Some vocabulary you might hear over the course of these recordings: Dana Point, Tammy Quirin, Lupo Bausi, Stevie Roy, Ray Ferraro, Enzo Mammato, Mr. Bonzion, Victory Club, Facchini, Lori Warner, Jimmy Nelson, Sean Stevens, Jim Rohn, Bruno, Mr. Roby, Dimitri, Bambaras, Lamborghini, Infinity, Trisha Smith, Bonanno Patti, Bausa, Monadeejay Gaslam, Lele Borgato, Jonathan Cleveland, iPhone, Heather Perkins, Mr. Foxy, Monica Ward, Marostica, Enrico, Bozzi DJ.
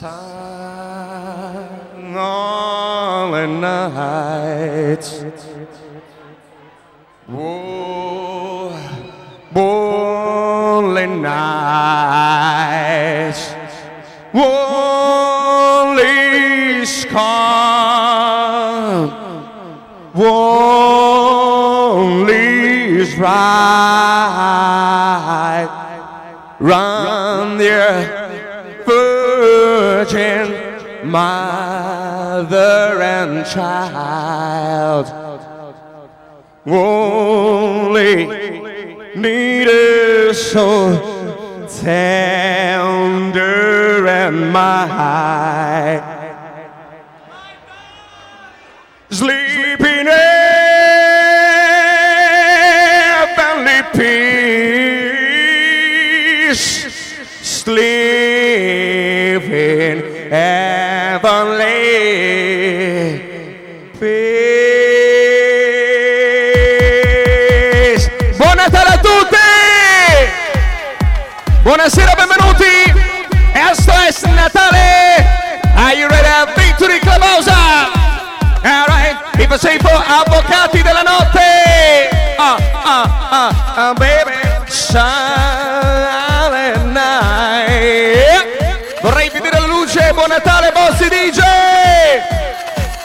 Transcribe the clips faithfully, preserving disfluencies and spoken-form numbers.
silent nights. Oh, lonely nights. Lonely sky. Lonely ride. Round the virgin mother and child. Only need is so tender and mild. Sleeping heavenly peace, sleeping heavenly peace. Buonasera, benvenuti! Questo è Natale! Are you ready at Victory Club? Alright, if I say for avvocati della notte! Ah, ah, ah, ah, baby! Silent night! Vorrei vedere la luce, buon Natale, Bozzi D J!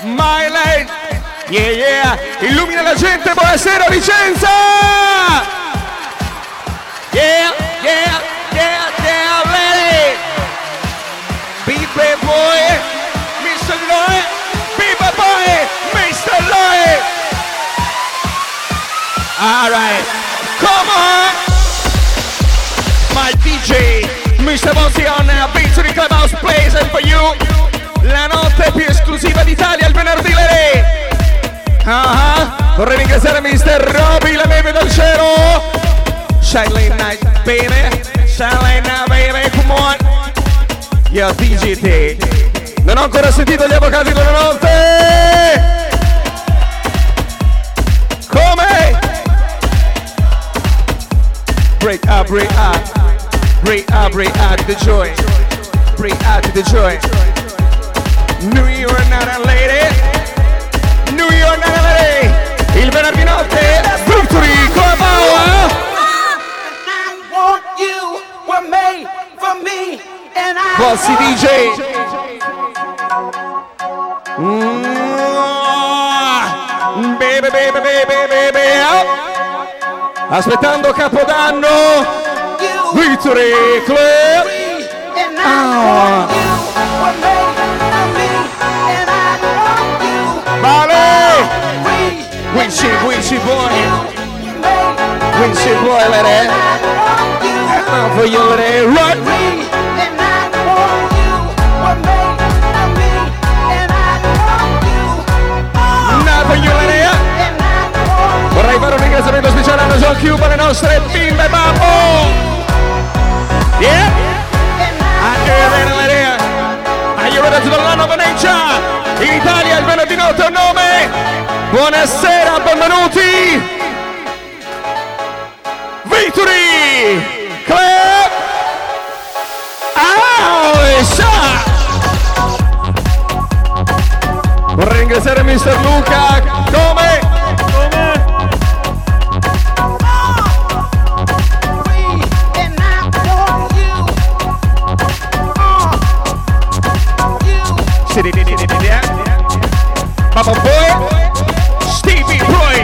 My light! Yeah, yeah! Illumina la gente, buonasera, Vicenza! Yeah, yeah! Yeah, yeah, ready! Be brave, boy! Mister Roy! Be brave, boy! Mister Roy! Alright, come on! My D J, Mister Bonzion, Victory Club House plays and for you! La notte più esclusiva d'Italia, il venerdì lei! Uh-huh. Vorrei ringraziare mister Roby, la neve dal cielo! Silent night, bene! Silent night, baby, come on! Io D J T! Non ho ancora sentito gli avvocati della notte! Come? Break up, break up! Break up, break out the joy! Break out the joy! New York not a lady! New York not a lady! Il venerdì notte! Victory Club Hour! Made for me and I Bozzi D J. Mm-hmm. Baby, baby, baby, baby. Oh. Aspettando Capodanno. Victory Club. Ah. Vale. Vinci, Vinci boy. Vinci boy, lady. For you, let it run. And I want you, what made of me, and I want you. Oh, not for you, let it run. And I want you. Vorrei fare un ringraziamento speciale alla John Q per le nostre bimbe babbo. Yeah? Are you ready, let it run? Are you ready to the land of nature? In Italia il venerdì notte è un nome. Buonasera, benvenuti. Victory! Club! Oh, vorrei ringraziare mister Luca, come? Come? Papa boy, Stevie Roy.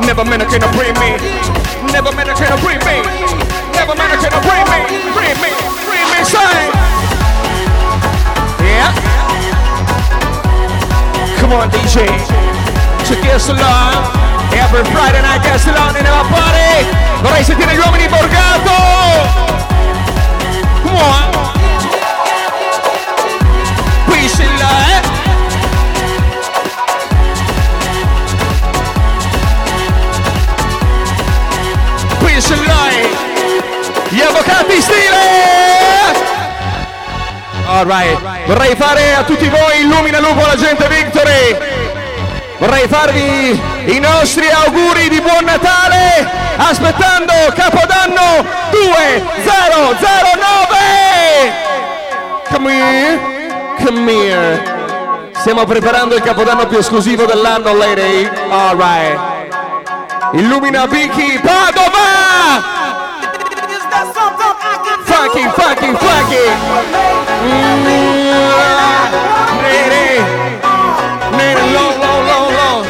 Never meant I can't bring me. Never meant I can't bring me. Never mind, I can't bring me, bring me, bring me, sign. Yeah. Come on, D J. To Gaslam. Every Friday night, Gaslam in our party. Vorrei sentire gli uomini borgato. Come on. Qui si là, eh. Qui si là. Gli avvocati stile! Alright, vorrei fare a tutti voi illumina Lupo la gente Victory! Vorrei farvi i nostri auguri di buon Natale aspettando Capodanno duemilanove! Come Come here, come here. Stiamo preparando il capodanno più esclusivo dell'anno, lady. All right. Illumina Vicky Padova! Fucking, fucking, fucking. Lady, lady, low, low, low, low.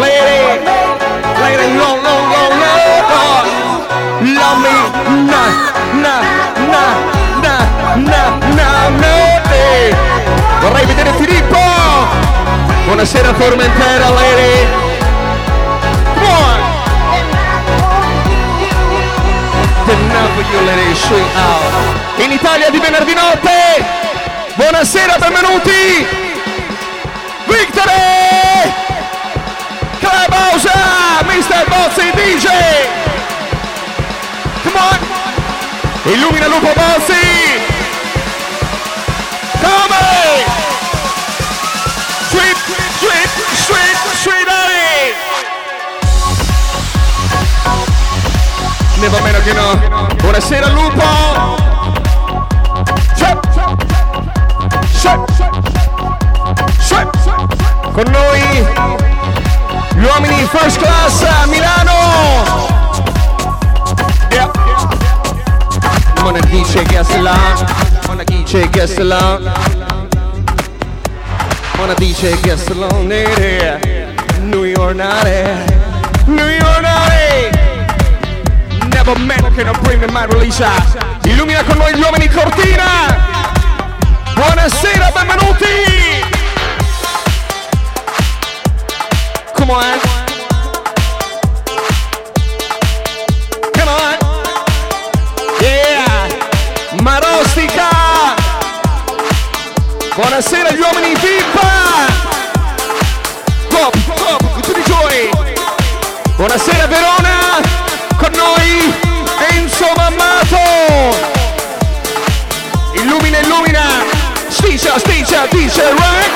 Lady, lady, low, low, low, low. Love me, nah, nah, nah. No, no, no, te. Vorrei vedere Filippo. Buonasera Formentera, lady. Buon. In Italia di venerdì notte. Buonasera, benvenuti. Victory Club House, mister Bozzi D J. Come on. Illumina Lupo Bausi. Come! Sweet, sweet, sweet, sweet daddy! Ne va meno che no! Buonasera Lupo! Con noi gli uomini first class a Milano! Monadeejay Gaslam! Monadeejay Gaslam, Monadeejay Gaslam, New York Nare, New York Nare. Never man can bring me my release. Illumina con noi gli uomini Cortina. Buonasera, benvenuti. Come on, come on, yeah, Marostica. Buonasera gli uomini V I P! Top, top, tutti i giorni! Buonasera Verona! Con noi Enzo Mammato! Illumina, illumina! Sticcia, sticcia, dice Ray!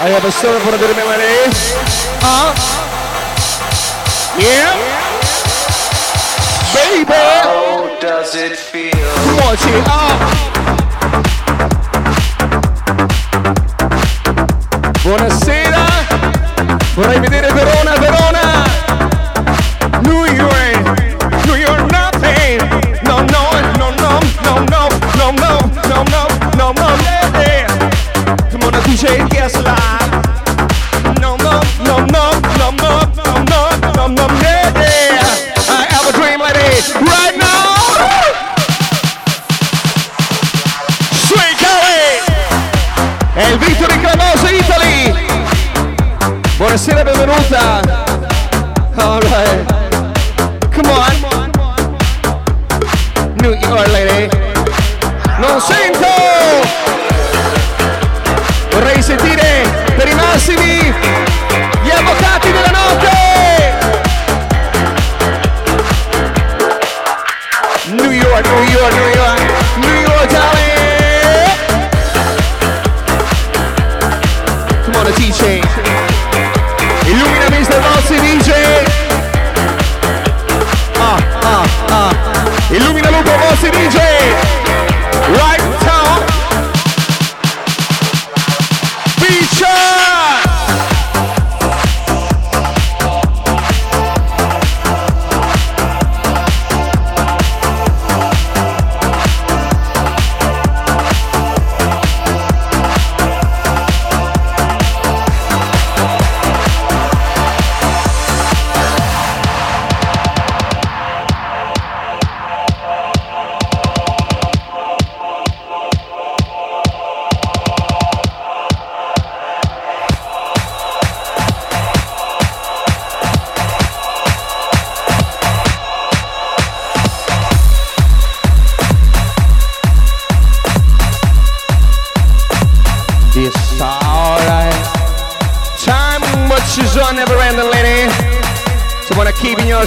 I have a story for the memories! Ah! Yeah! Baby, how does it feel? Watch it up. Buonasera, vorrei vedere Verona, Verona. New York, New York nothing. No, no, no, no, no, no, no, no, no, no, no, no, yeah. Come on, D J, guess live. No, no, no, no, no, no, no, no, no, no, yeah. Right now! Sweet Kelly! È il Victory Club House Italy! Buonasera, benvenuta! Alright! Come on! New York lady! Non sento! Vorrei sentire per i massimi gli avvocati della notte! New York, New York, New York, New York, darling. Come on, D J. Illumina mister Foxy, D J. Ah, ah, ah. Illumina Lupo Foxy, D J. Right now. Feature.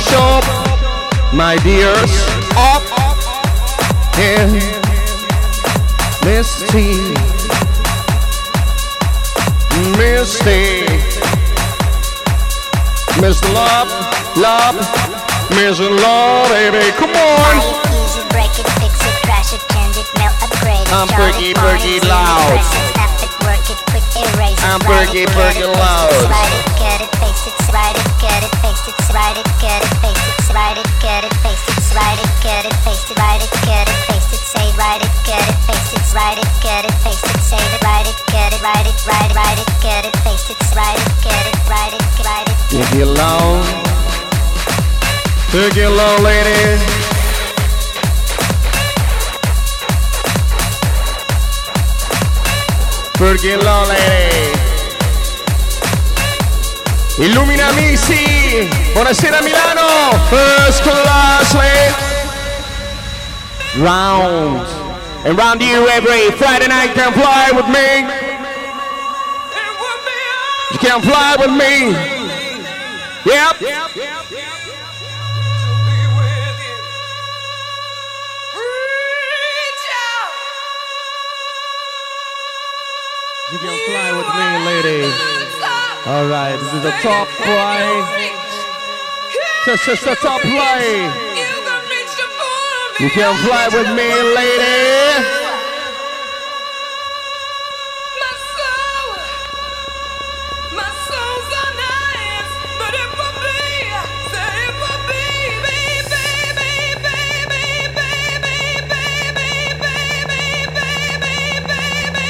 Shop, my dears, up and misty, misty, mister Love, Love, Misery love, baby, come on. Easy, break it, fix it, crash it, change it, melt, upgrade it. I'm pretty, pretty loud. I'm pretty, pretty loud. Write it, cut it, face it, write it, cut it, face it, write it, cut it, face it, write it, cut it, face it, write it, cut it, face it, write it, cut it, face it, say write it, cut it, face it, write it, cut it, face it, say it, write it, cut it, write it, write, write it, cut it, face it, write it, cut it, write it, write it. If you're loud. Take it low, lady. Perché low, lady. Illumina amici. Buonasera Milano. First class, lady. Round and round you every Friday night. Can fly with me. You can fly with me. Yep. Yep. You can fly with me, lady. All right, this is a top fly. This is a top fly. You can fly with me, lady. My soul, my soul's so nice, but it will be, it will be, baby, baby, baby, baby, baby, baby, baby, baby.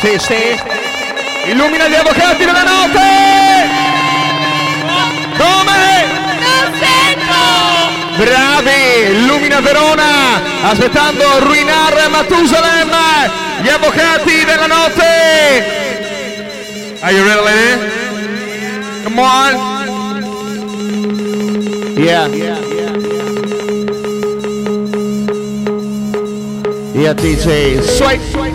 Sì, sì. Illumina gli avvocati della notte! Come? Non sento! Bravi! Illumina Verona! Aspettando Ruinar Matusalem! Gli avvocati della notte! Are you ready? Come on! Yeah! Yeah, D J! Swipe!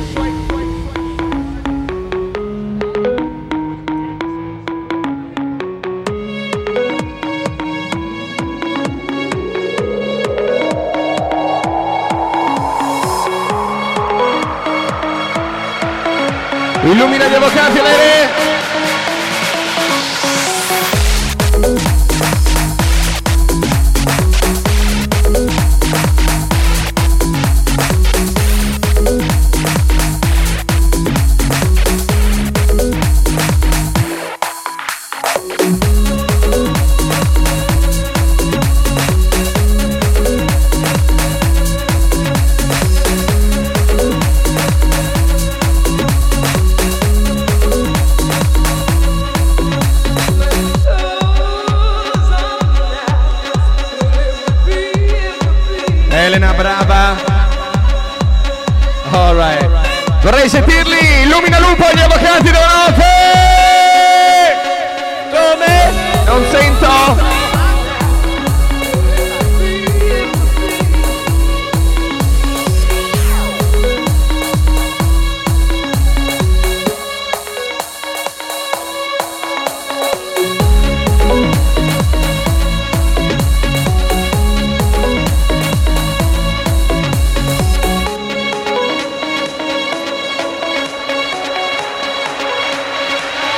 Illumina gli avvocati, Lere!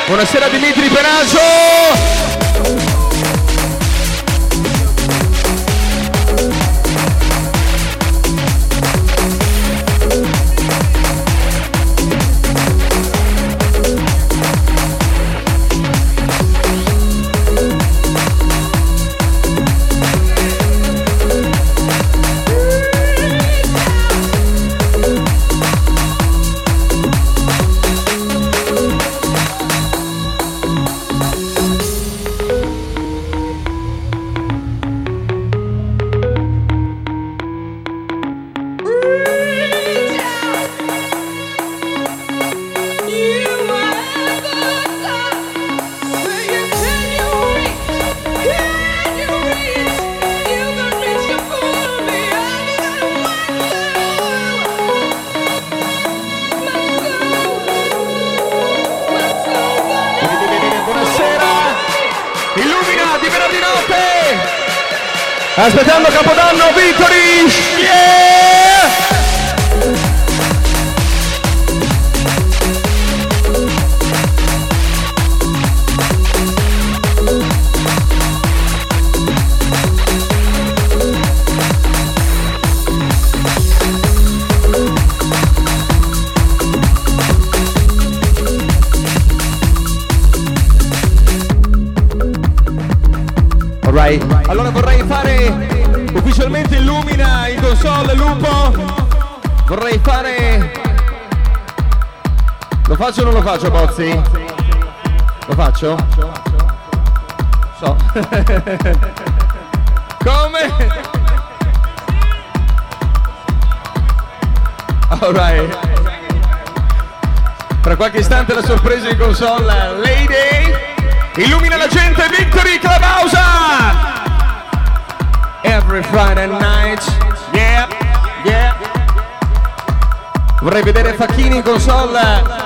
Buonasera Dimitri Penaggio! Aspettando Capodanno Victory! Yeah! Allora vorrei fare ufficialmente Illumina in console Lupo. Vorrei fare... Lo faccio o non lo faccio, Bozzi? Lo faccio? So. Come? Alright. Tra qualche istante la sorpresa in console, Lady! Illumina la gente, Victory Club Bausa! Every Friday night, yeah, yeah. Vorrei vedere Facchini in console.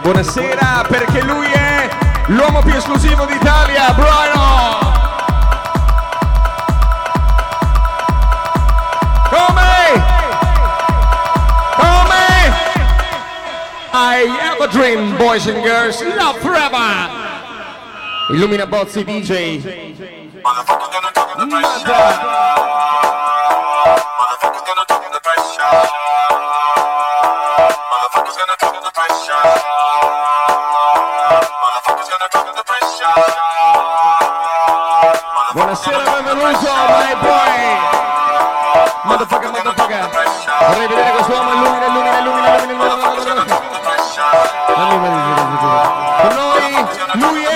Buonasera, perché lui è l'uomo più esclusivo d'Italia, Bruno! I have a dream, boys and girls, love forever! Illumina Bozzi D J. Motherfuckers gonna talk under pressure. Motherfuckers gonna talk under pressure. Motherfuckers gonna talk under pressure. Motherfuckers gonna talk under pressure. Buonasera, benvenuto, my boy! Motherfucker, motherfucker! Vorrei vedere questo uomo illumina, illumina, illumina, illumina, illumina. Per noi lui è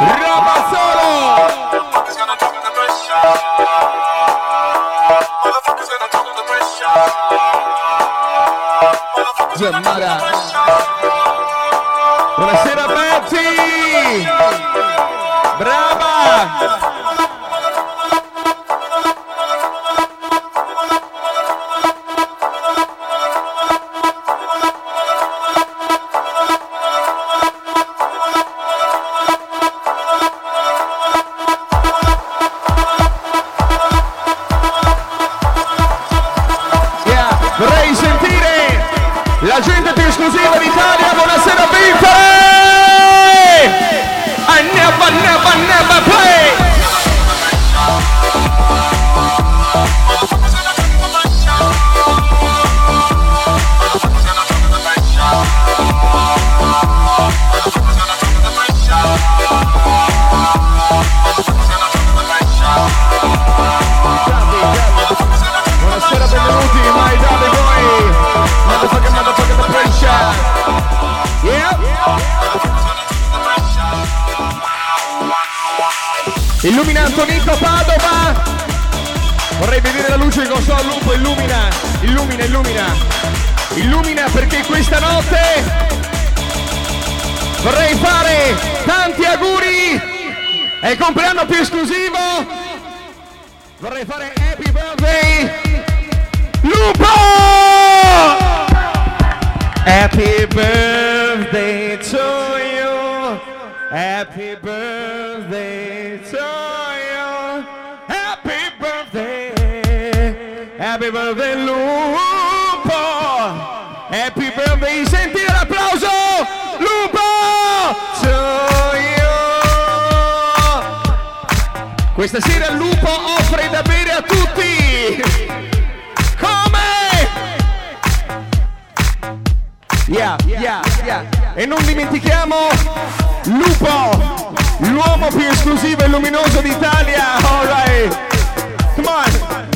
Robazzolo. Buonasera Betty, brava. Illumina Antonico Padova! Vorrei vedere la luce che so al lupo, illumina, illumina, illumina, illumina perché questa notte vorrei fare tanti auguri! È il compleanno più esclusivo! Vorrei fare happy birthday! Lupo! Happy birthday to you! Happy birthday! Happy birthday Lupo, happy birthday, sentire l'applauso, Lupo, to you. Questa sera Lupo offre da bere a tutti, come? Yeah, yeah, yeah. E non dimentichiamo Lupo, l'uomo più esclusivo e luminoso d'Italia, alright, come on.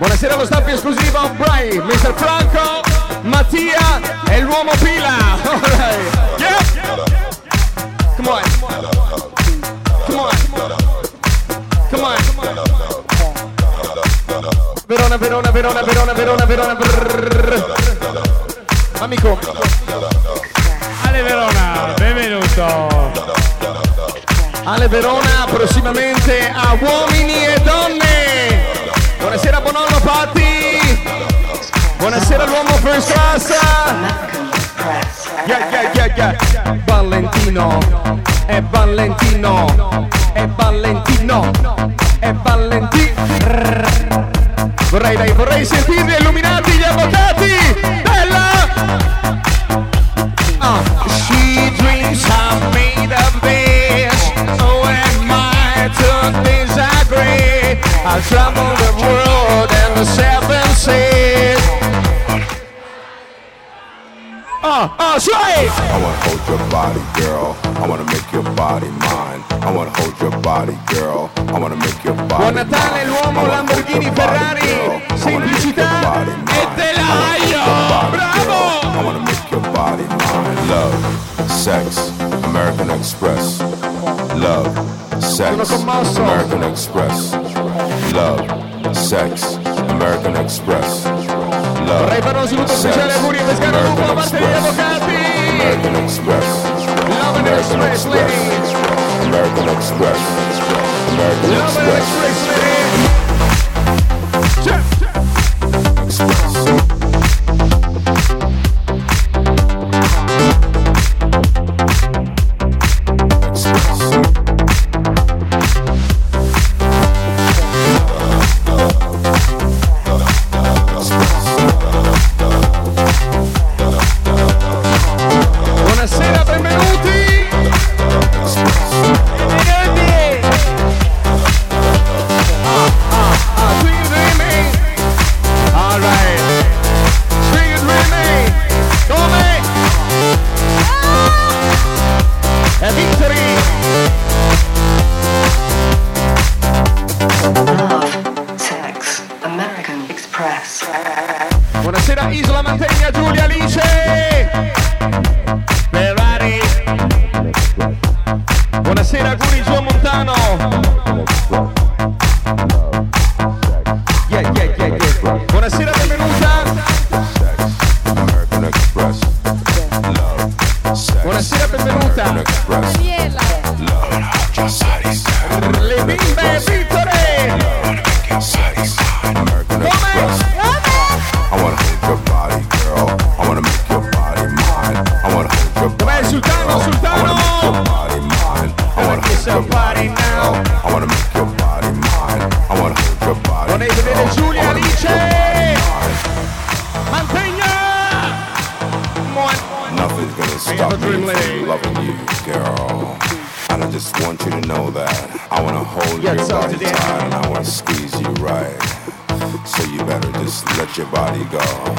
Buonasera allo staff esclusivo, Bray, mister Franco, Mattia e l'uomo Pila. Right. Yeah. Come on. Come on. Come on. Verona, Verona, Verona, Verona, Verona, Verona. Amico. Ale Verona, benvenuto. Ale Verona prossimamente a Uomini e Donne. Buonasera Bonanno Patti! Buonasera l'uomo first class! Yeah, yeah, yeah, yeah! Valentino! È Valentino! È Valentino! È Valentino! Vorrei, dai, vorrei sentirvi illuminati gli avvocati! Bella! Oh. She dreams I made of this. Oh, am I to disagree? I travel the world and the seven seas. That's right. I wanna hold your body, girl. I wanna make your body mine. I wanna hold your body, girl. I wanna make your body. Buon Natale, l'uomo Lamborghini Ferrari. Girl. Semplicità e te la voglio. Bravo. I wanna make your body mine. Love, sex, American Express. Love, sex, American Express. Love, sex, American Express. Ray Ferraro, saluto speciale, auguri a Pescano Lupo, a parte degli avvocati. American Express, Love and Express, lady. American Express, American Express,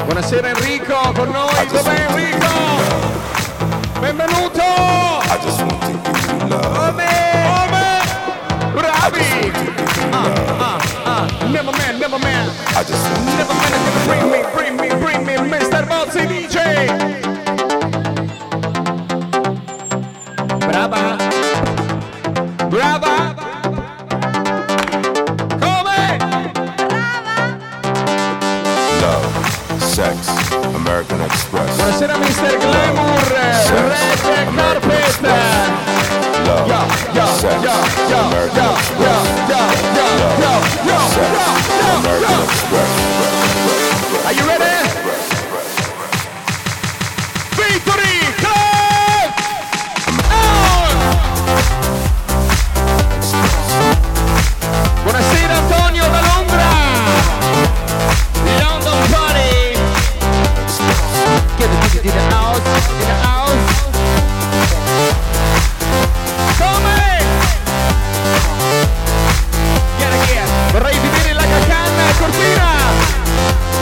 Buonasera Enrico, con noi, dov'è Enrico? Benvenuto! I just want to give you love. Ome! Ome! Bravi! Ah, ah, ah. Never man, never man. I just want to never man, never bring me, bring me, bring me, mister Bozzi D J! Brava! Brava! Sex, American Express. Buonasera mister Glamour, Red Carpet. Love, sex, American Express. Love, sex, American Express. Are you ready? Victory Club! Oh! Buonasera Antonio da Londra. London Party. In the house, in the house. Come! Vieni qui, vorrei vedere la cacanna a cortina.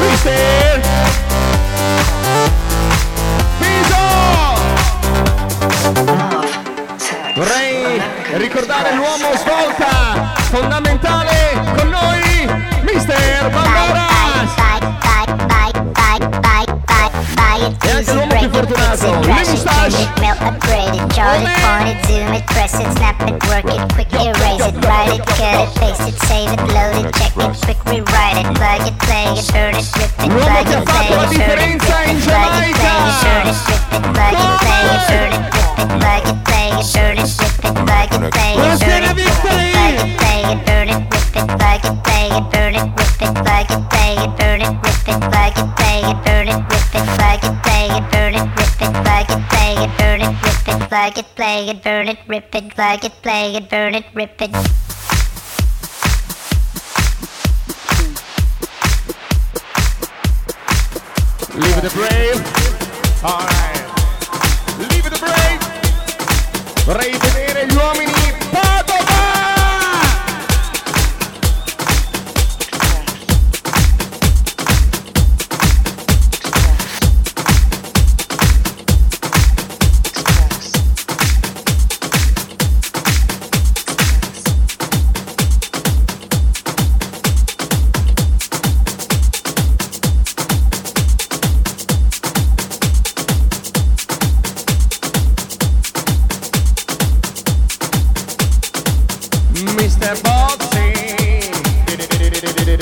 Mister Piso! Vorrei ricordare l'uomo svolta, fondamentale con noi, mister Bambaras. E anche l'uomo più fortunato, le moustache. L'uomo che ha fatto la differenza in Giamaica. Buonasera Victory. Plug it, play it, burn it, rip it, plug it, play it, burn it, rip it. Leave it a brave. Alright. Leave it a brave. Vorrei vedere gli uomini Padova.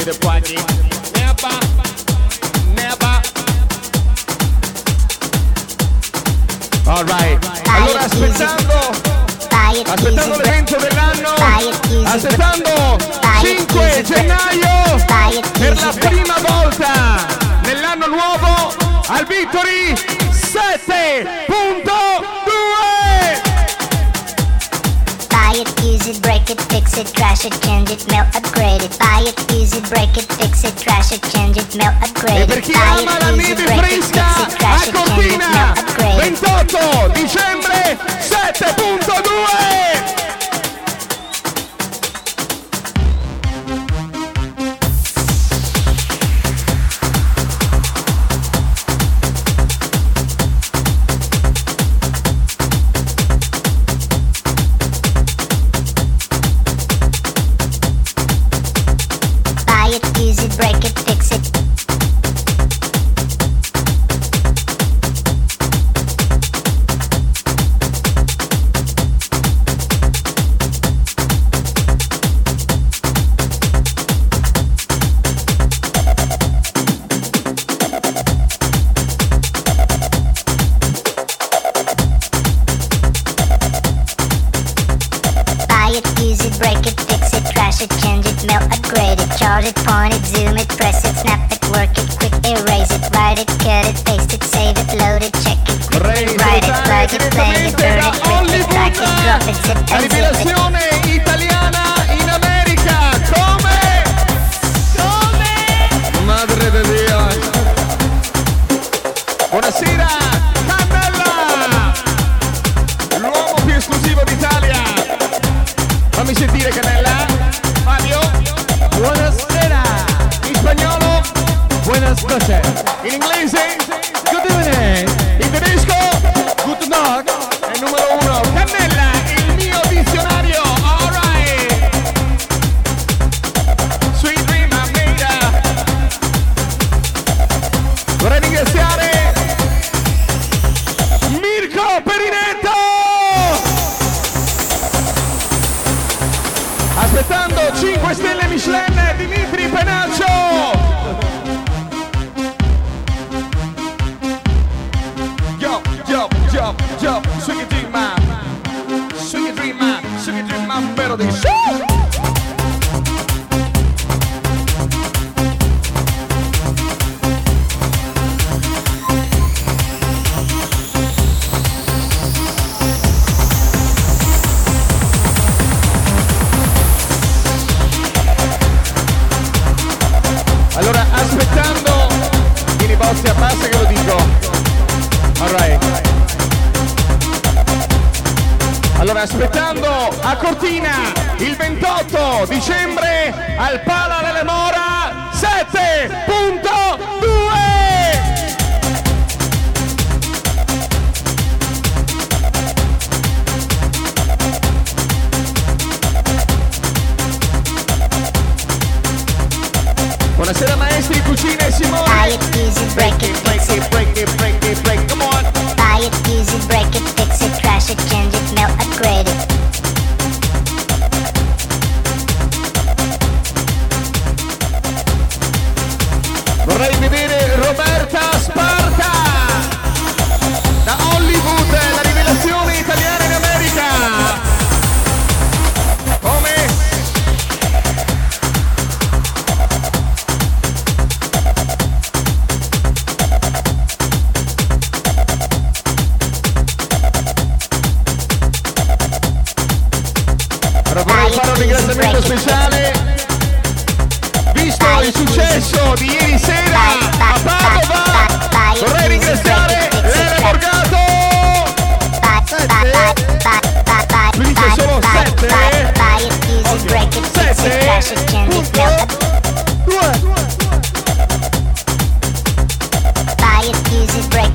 the party. Never, never. Alright, allora aspettando aspettando l'evento dell'anno, aspettando cinque gennaio per la prima volta nell'anno nuovo al Victory sette punto due. Buy it, use it, break it, fix it, trash it, change it, melt, upgrade it. Buy it, use it, break it, fix it, trash it, change it, melt, upgrade it. E per chi ama la neve fresca a Cortina, ventotto dicembre sette punto due. Break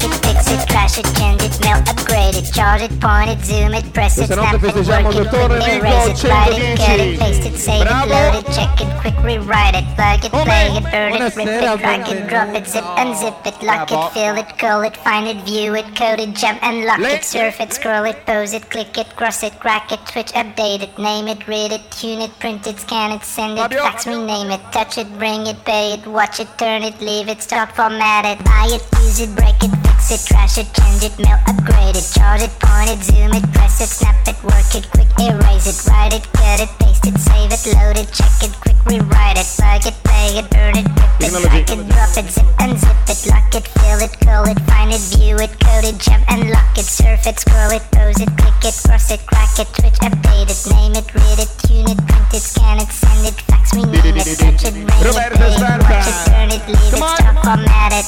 it, fix it, crash it. flash it, change it, melt, upgrade it, charge it, point it, zoom it, press it, snap it, work it, print it, erase it, write it, cut it, paste it, save it, load it, check it, quick rewrite it, plug it, play it, burn it, rip it, drag it, drop it, zip unzip it, lock it, fill it, curl it, find it, view it, code it, jump, unlock it, surf it, scroll it, pose it, click it, cross it, crack it, switch, update it, name it, read it, tune it, print it, scan it, send it, fax, rename it, touch it, bring it, pay it, watch it, turn it, leave it, stop, format it, buy it, use it, break it, fix it, trash it, change it, melt, upgrade it, charge it, point it, zoom it, press it, snap it, work it, quick erase it, write it, cut it, paste it, save it, load it, check it, quick rewrite it, plug it, play it, burn it, rip it, drag it, drop it, zip unzip it, lock it, fill it, curl it, find it, view it, code it, jump and lock it, surf it, scroll it, pose it, click it, cross it, crack it, switch, update it, name it, read it, tune it, print it, scan it, send it, fax, rename it, touch it, ring it, pay it, watch it, turn it, leave it, stop, format it.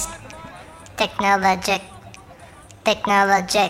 Technologic, technologic,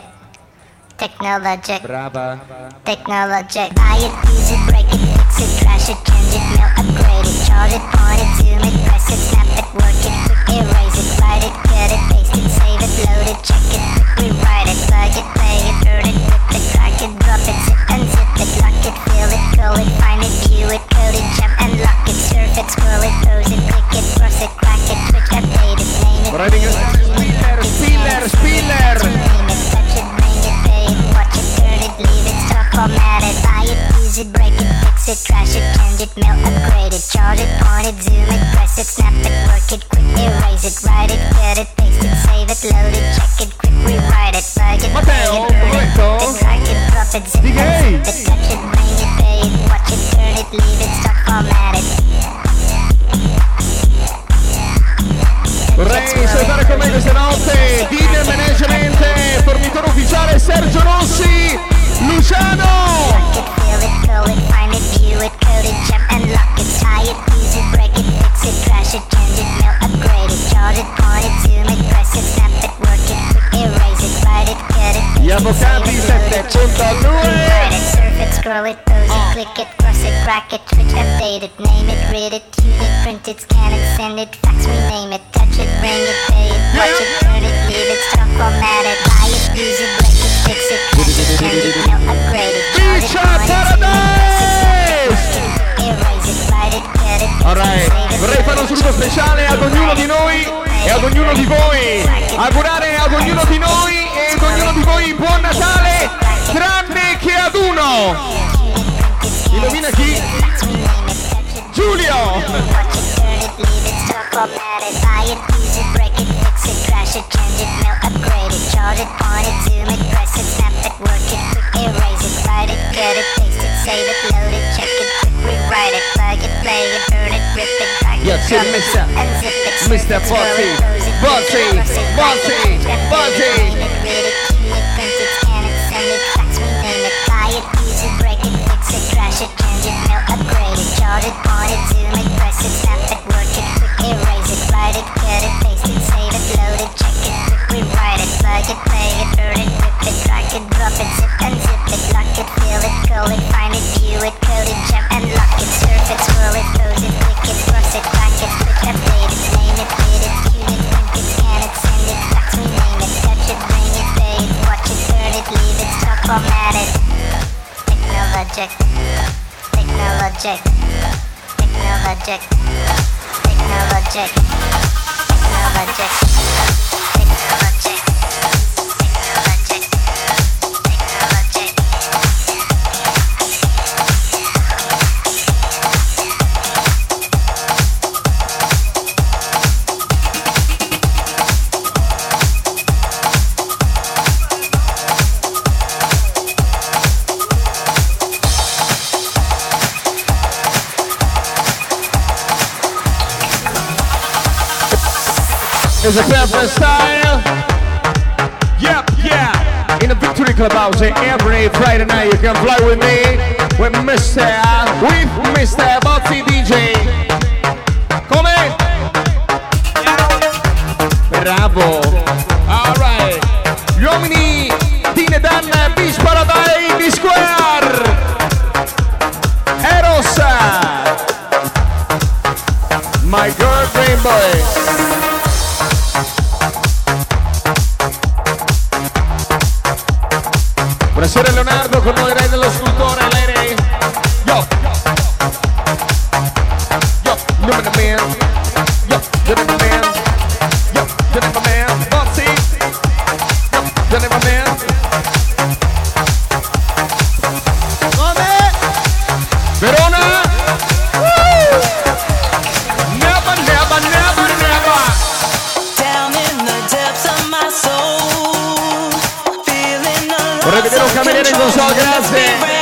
technologic, brava, technologic. Buy it, use it, break it, fix it, trash it, change it, melt, upgrade it, charge it, point it, zoom it, press it, snap it, work it, quick erase it, write it, cut it, paste it, save it, load it, check it, quick rewrite it, plug it, play it, burn it, rip it, crack it, drop it, zip unzip it, lock it, fill it, curl it, find it, view it, code it, jump and lock it, surf it, scroll it, pose it, click it, cross it, crack it, switch, update it, name it, read it, spiller, spiller, spiller. Touch it, bring it, pay it, watch it, turn it, leave it, stop, format it, buy it, use it, break it, fix it, trash it, change it, melt, upgrade it, charge it, point it, zoom it, press it, snap it, work it, quick erase it, write it, cut it, paste it, save it, load it, check it, quick rewrite it, plug it, play it, burn it, rip it, crack it, drop it, zip it, touch it, bring it, pay it, watch it, turn it, leave it, stop, format it. Vorrei salutare con me questa notte Video Management, fornitore ufficiale Sergio Rossi, Luciano. Gli avvocati sette punto due. Crack it, switch, update it, name it, read it, tune it, print it, scan it, send it, fax, rename it, touch it, ring it, pay it, watch it, turn it, leave it, stop, format it, buy it, use it, break it, fix it, crash it, change it, melt, upgrade it, charge it, point it, zoom it, press it, snap it, work it, erase it, write it, cut it, paste it, save it. Vorrei fare un saluto speciale ad ognuno di noi e ad ognuno di voi, augurare ad ognuno di noi e ad ognuno di voi buon Natale, tranne che ad uno. Indovina chi? Giulio! Io c'è il mister, mister Foxy, Bozzi, Bozzi, Bozzi! It, change it, melt, upgrade it, charge it, point it, zoom it, press it, snap it, work it, quick erase it, write it, cut it, paste it, save it, load it, check it, quick rewrite it, plug it, play it, burn it, rip it, drag it, drop it, zip unzip it, lock it, fill it, curl it, find it, view it, code it, jump and lock it, surf it, swirl it, pose it, click it, cross it, crack it, switch, update it, name it, read it, tune it, print it, scan it, send it, fax, rename it, touch it, bring it, pay it, watch it, turn it, leave it, stop, format it. Technologic, technologic, technologic, technologic, technologic, technologic, technologic, technologic. It's a Pepper style. Yep, yeah. In the Victory Club house every Friday night you can fly with me with Mister with Mister Bozzi D J. Come in. Bravo. All right. Gli uomini di Nedan Beach Paradise di Square. Eros. My girlfriend boy. Riccardo con noi, Ray dello scultore, lei Ray. Yo, yo, you're the man, yo, you're the man, yo, you're the man, Bozzi, yo, you're the man. Come, Verona, woo, never, never, never, never. Down in the depths of my soul, feeling alive. Vorrei vedere un cameriere in console, grazie.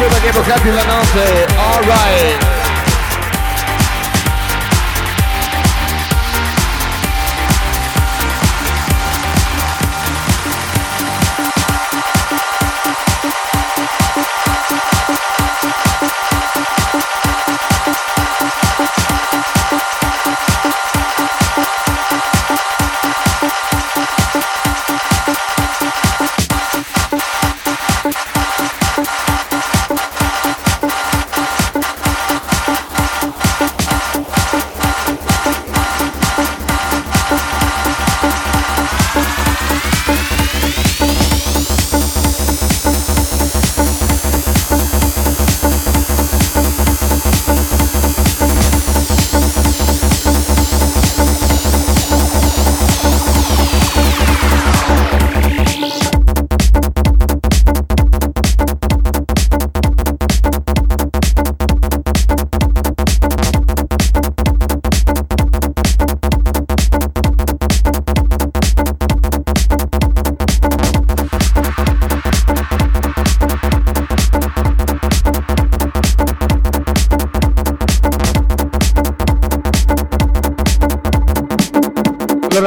radio perché vocabili la notte. All right.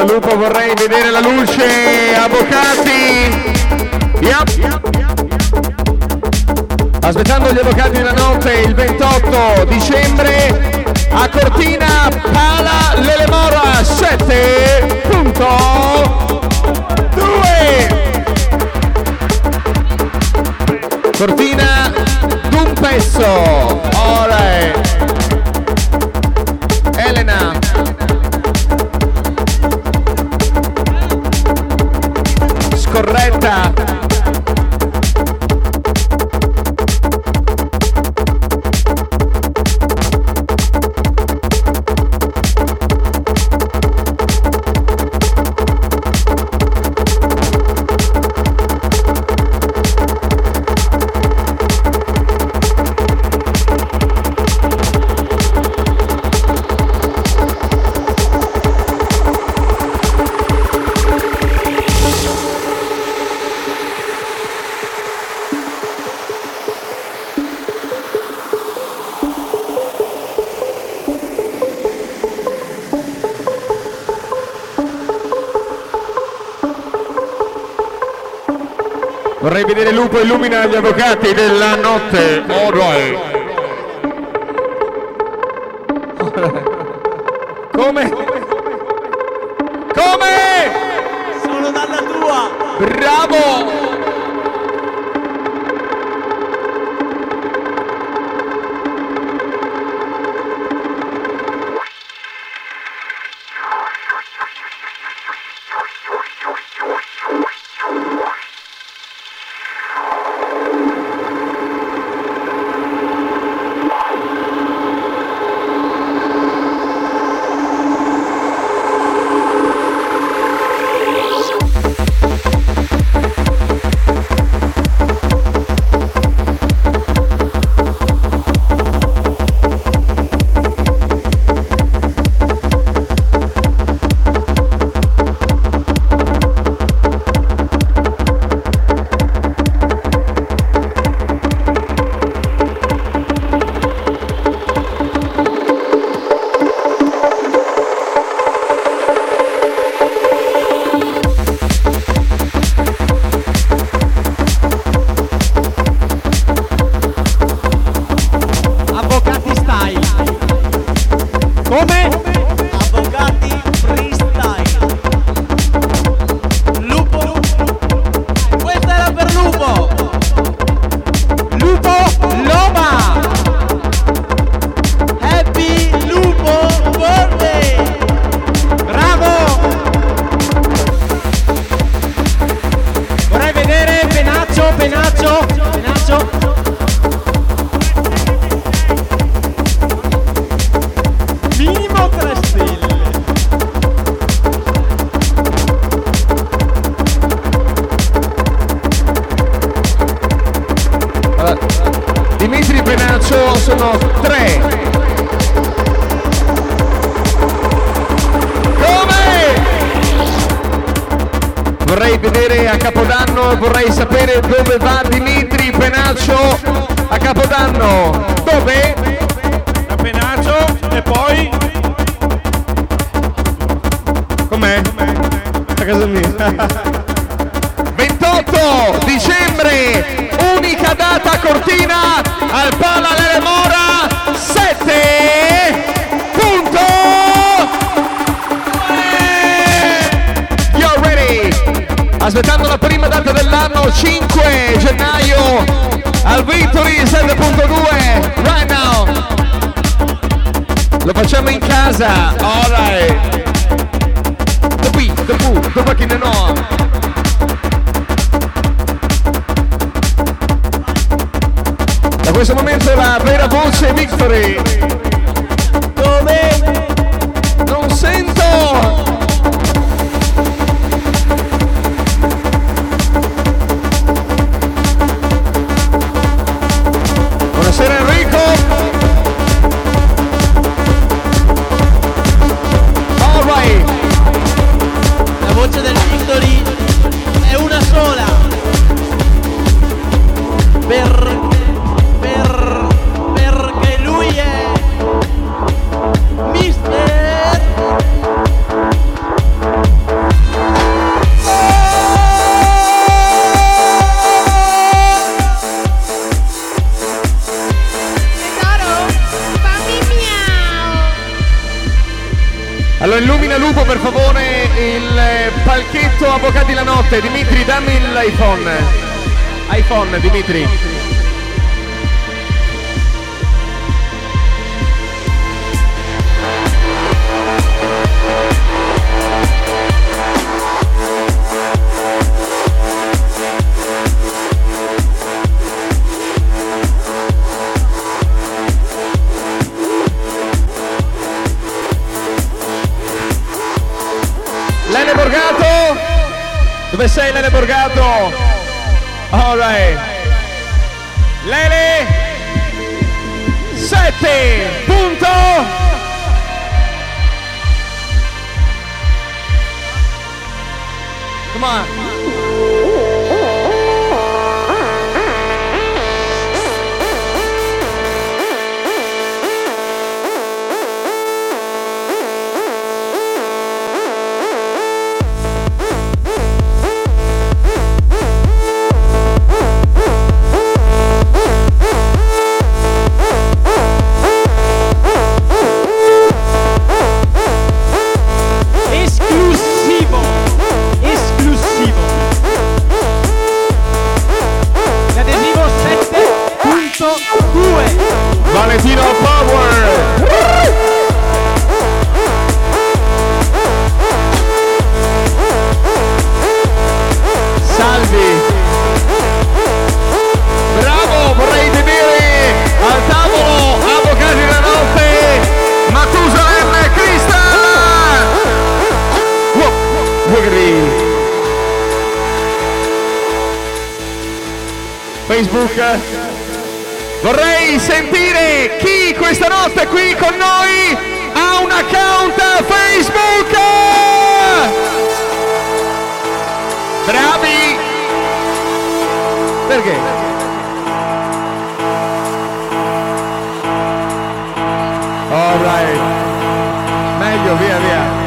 Lupo, vorrei vedere la luce, avvocati, yep. Aspettando gli avvocati della notte il ventotto dicembre a Cortina Pala Lelemora sette punto due Cortina d'un pezzo, ora Elena. Corretta. Vorrei vedere Lupo illumina gli avvocati della notte. All right. Come? Come? Come? Sono dalla tua. Bravo. Vorrei sapere dove va Dimitri Penaccio a Capodanno. Dove? A Penaccio e poi? Com'è? A casa mia. ventotto dicembre, unica data a Cortina, al Pala delle Mora, sette. Aspettando la prima data dell'anno, cinque gennaio, al Victory sette punto due, right now. Lo facciamo in casa, alright. The beat, the boo, the fucking and all. Da questo momento la vera voce Victory. Dove? Non sento! Lupo, per favore, il palchetto Avvocati la Notte. Dimitri, dammi l'iPhone. iPhone, Dimitri. Dove sei, Lele Borgato? All right. Lele! Sette! Punto! Come on! Vorrei sentire chi questa notte qui con noi ha un account Facebook. Bravi. Perché? All right. Meglio, via via.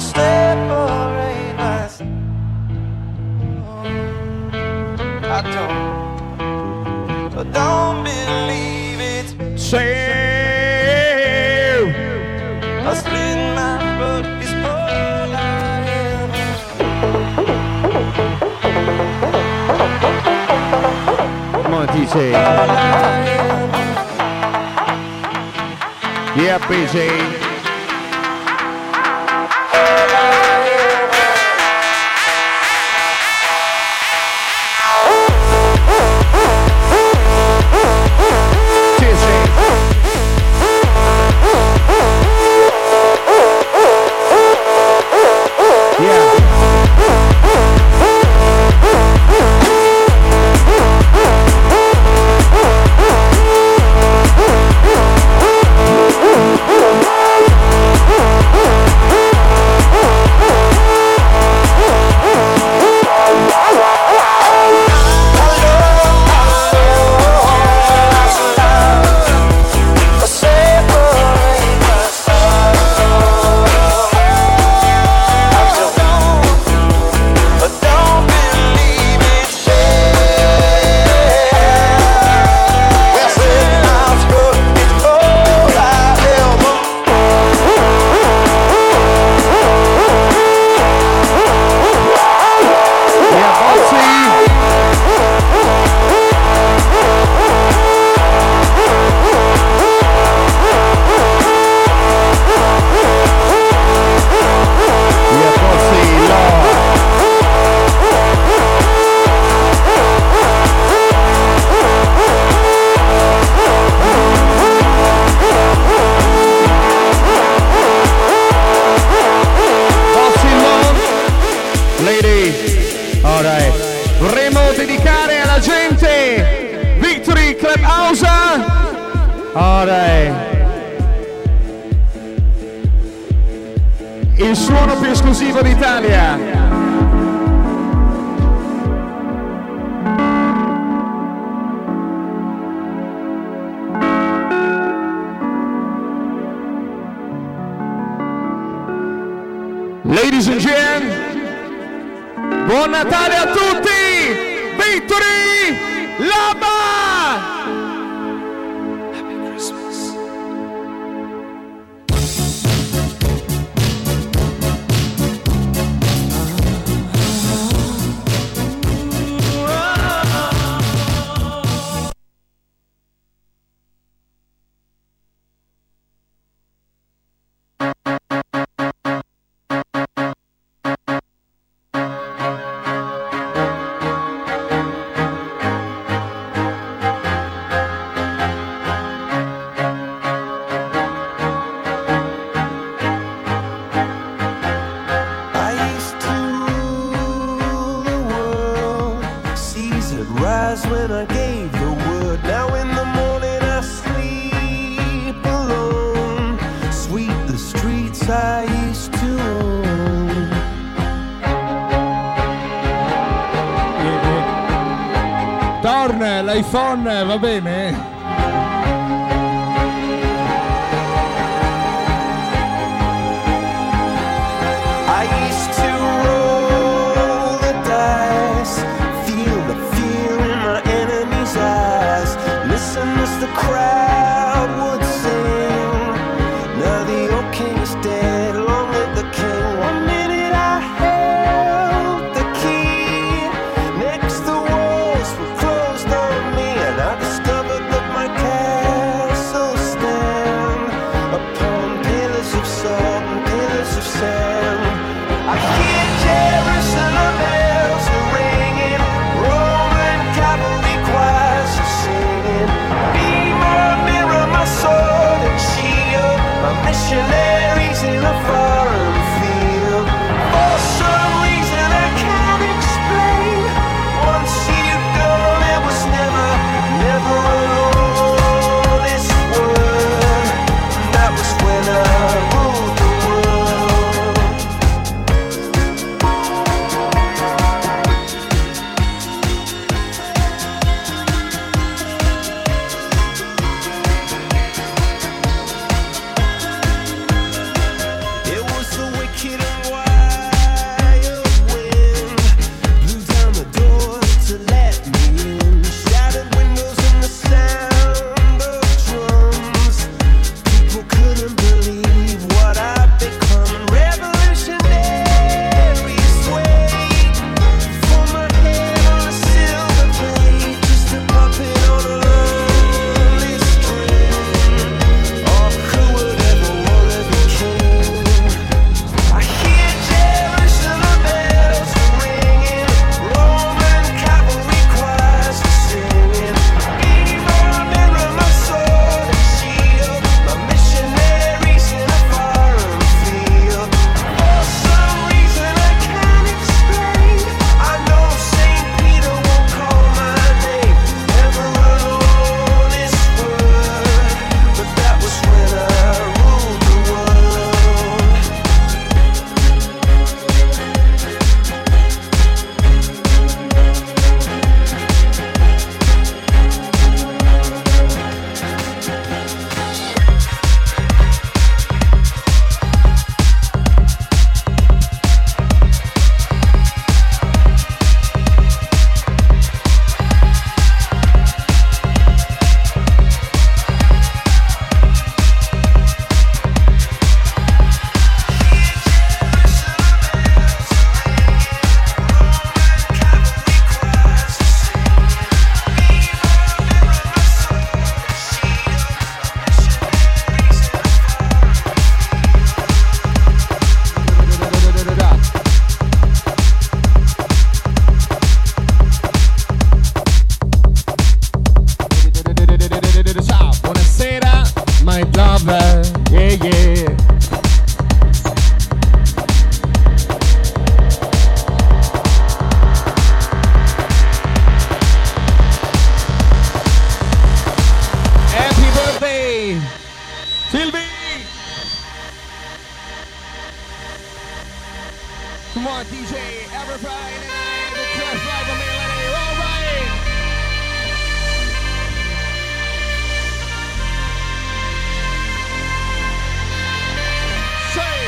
I'll separate us. I don't, I don't believe it. Save. I split my blood is all I am. Monadeejay. Yeah, B J. L'iPhone va bene? I used to roll the dice, feel the fear in my enemy's eyes, listen as the crowd would sing. Now the old king is dead, long live the king. One minute I held the key, next the walls were closed. Missionaries in a foreign field. For some reason I can't explain. Once you go, there was never, never alone. This world, that was when I ruled the world. Monadeejay, every Friday night, the trash live on Millennium. All right! Say!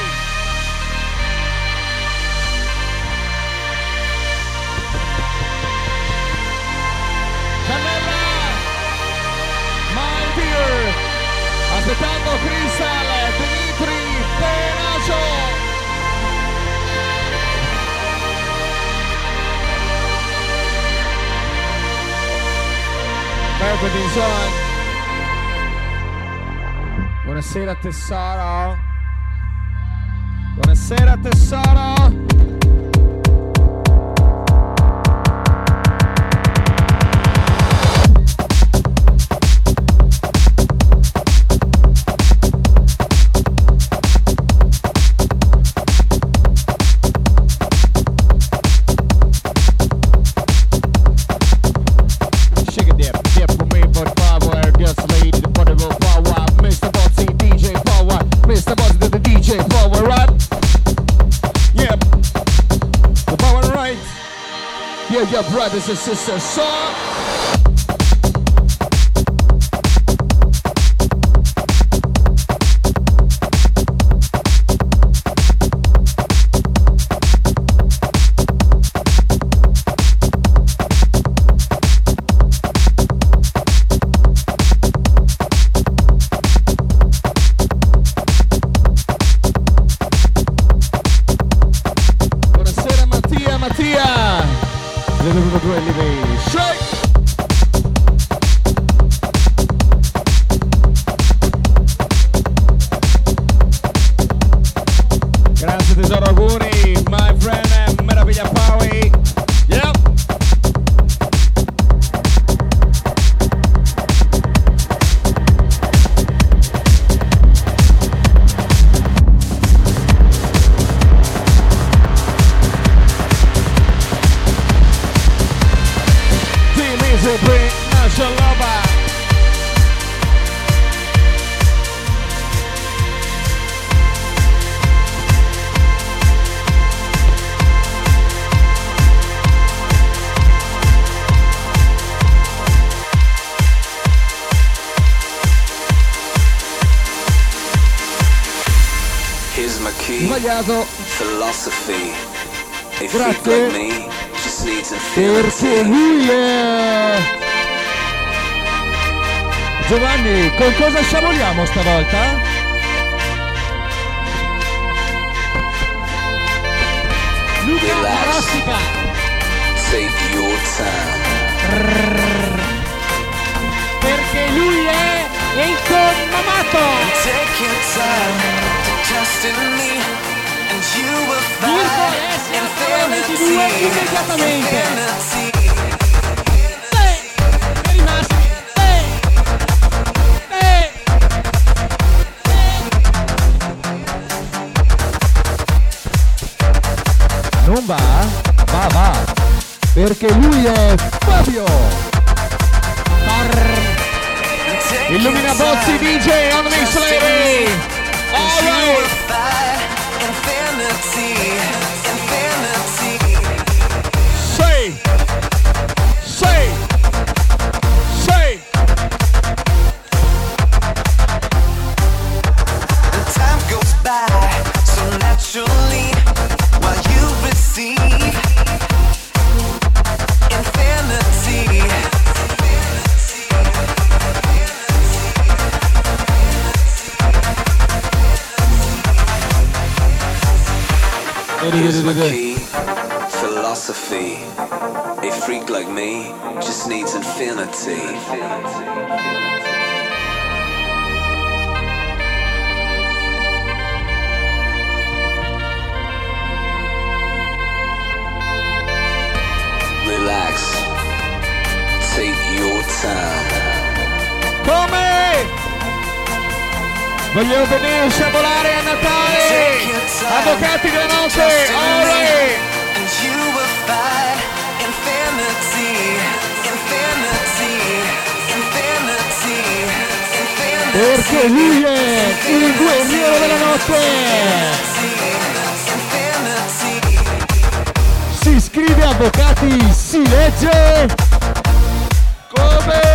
Canella! My dear! Aspettando Crystal, Dimitri, Penacho! Everything's on. Buonasera tesoro. Buonasera tesoro. Your brothers and sisters, so perché lui è... Giovanni, con cosa sciavoliamo stavolta? Lupo Marostica. Take your time. Perché lui è il connamato. Take your time to trust in me. You will find Infinity, Infinity. Non va? Va, va. Perché lui è Fabio. Illumina Bozzi D J on the mix lady. All right. Infinity, Infinity. Say, say, say. The time goes by so naturally while you receive Infinity, Infinity, Here's my key, philosophy. A freak like me just needs infinity. Relax. Take your time. Come! Voglio venire a volare a Natale! Avvocati della notte! All right! And you will find Infinity, Infinity, Infinity, Infinity. Perché lui è il guerriero della notte! Infinity, Infinity. avvocati, si legge come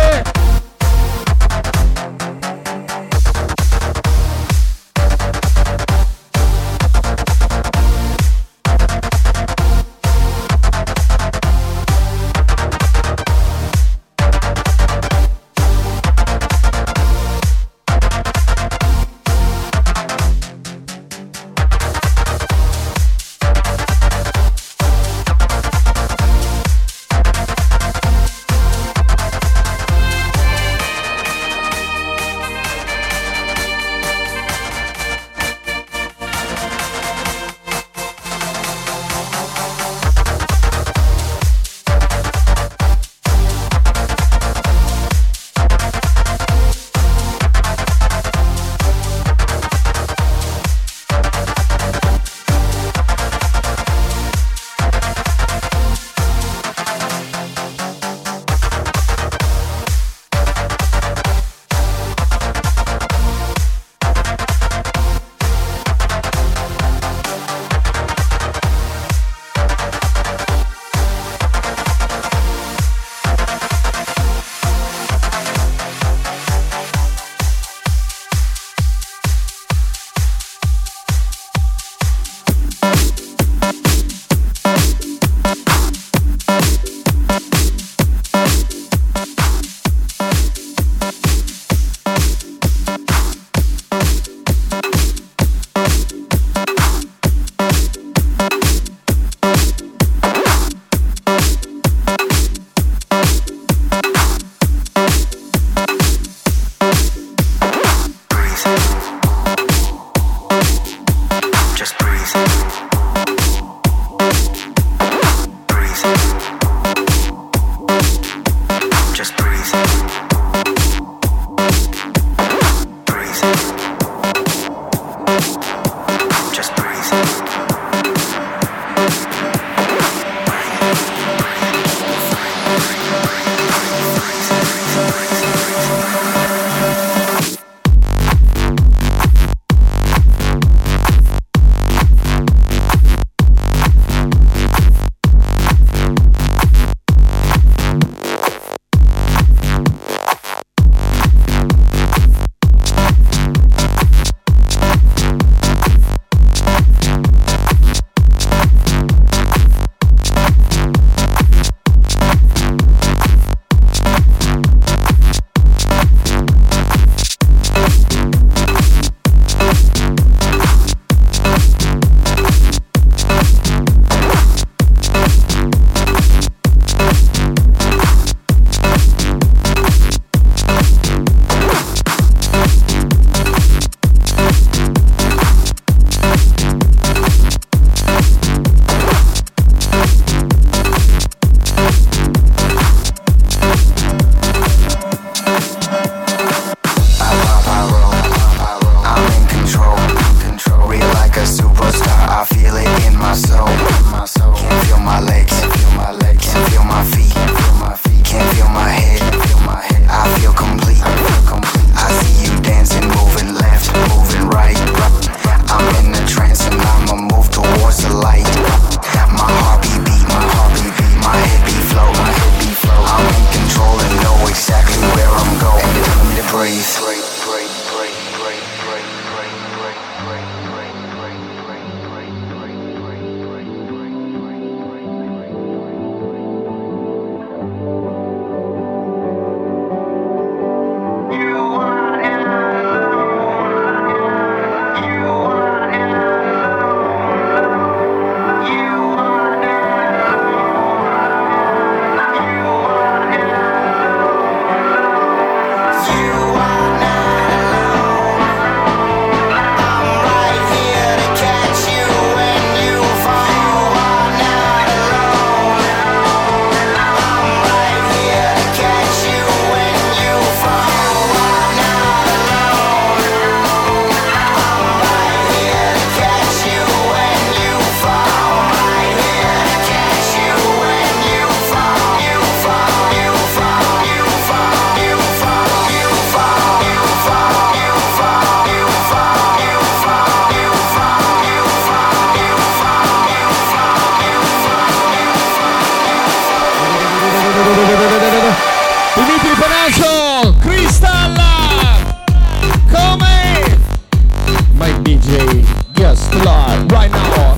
are right now.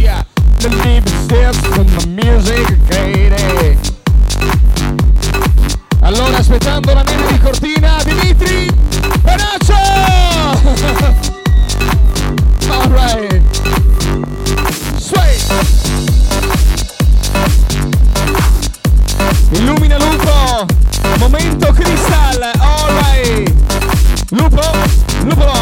Yeah, the deep steps con la music create. Allora, aspettando la neve di cortina, Dimitri Bonaccio! All right. Sway. Illumina Lupo. Momento cristal. All right. Lupo, Lupo.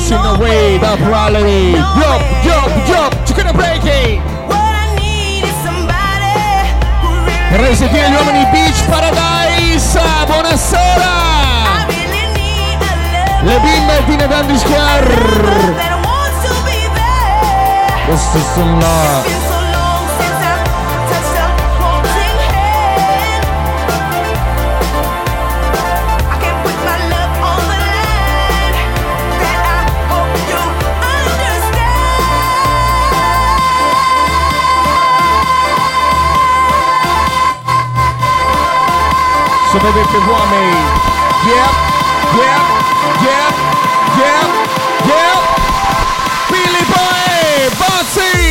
This in the way, the reality. Yup, yup, yup, you're gonna break it. What I need is somebody who really Resi Fine agli uomini Beach Paradise. Buonasera. Le bimbe di Nedandi Square. Questo è un là. Some of it could want me. Yep, yep, yep, yep, yep. Billy Boy, Bozzi.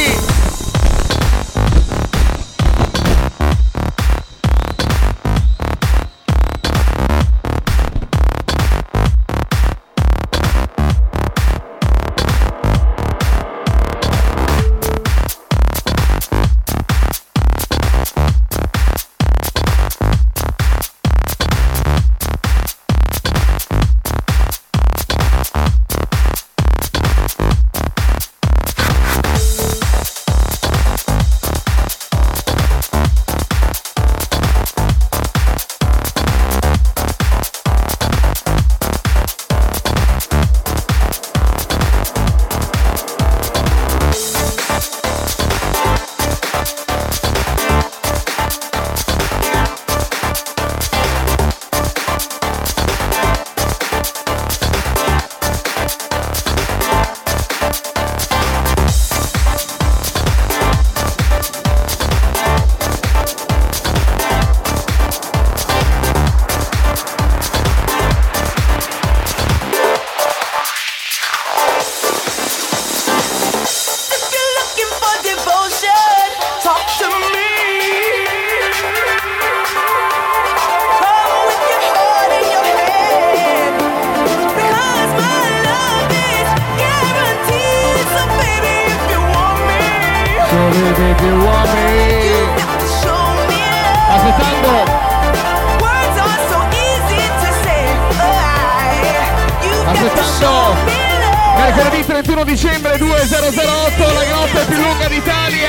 Dicembre duemila otto, la notte più lunga d'Italia,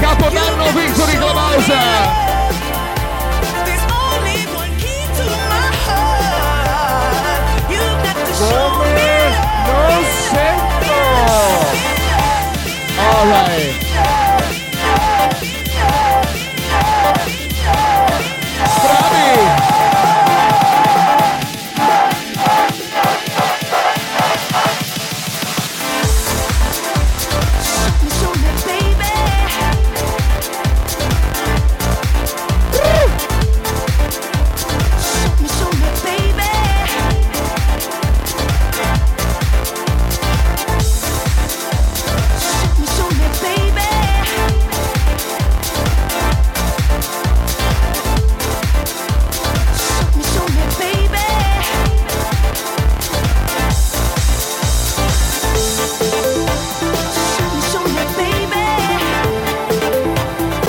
Capodanno Victory Club.